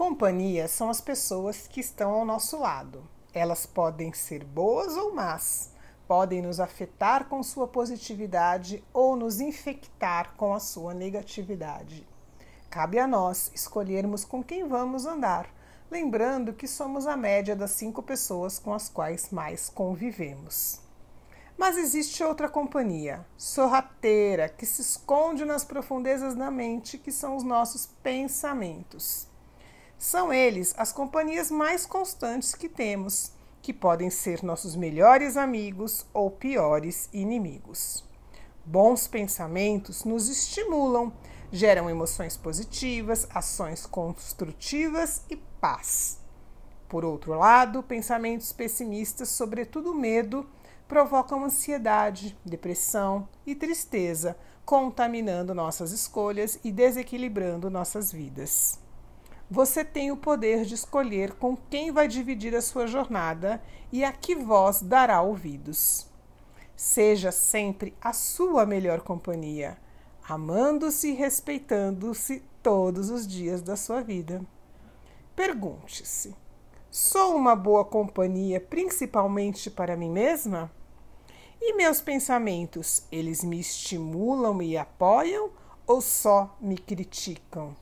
Companhia são as pessoas que estão ao nosso lado. Elas podem ser boas ou más, podem nos afetar com sua positividade ou nos infectar com a sua negatividade. Cabe a nós escolhermos com quem vamos andar, lembrando que somos a média das 5 pessoas com as quais mais convivemos. Mas existe outra companhia, sorrateira, que se esconde nas profundezas da mente, que são os nossos pensamentos. São eles as companhias mais constantes que temos, que podem ser nossos melhores amigos ou piores inimigos. Bons pensamentos nos estimulam, geram emoções positivas, ações construtivas e paz. Por outro lado, pensamentos pessimistas, sobretudo medo, provocam ansiedade, depressão e tristeza, contaminando nossas escolhas e desequilibrando nossas vidas. Você tem o poder de escolher com quem vai dividir a sua jornada e a que voz dará ouvidos. Seja sempre a sua melhor companhia, amando-se e respeitando-se todos os dias da sua vida. Pergunte-se: sou uma boa companhia principalmente para mim mesma? E meus pensamentos, eles me estimulam e apoiam ou só me criticam?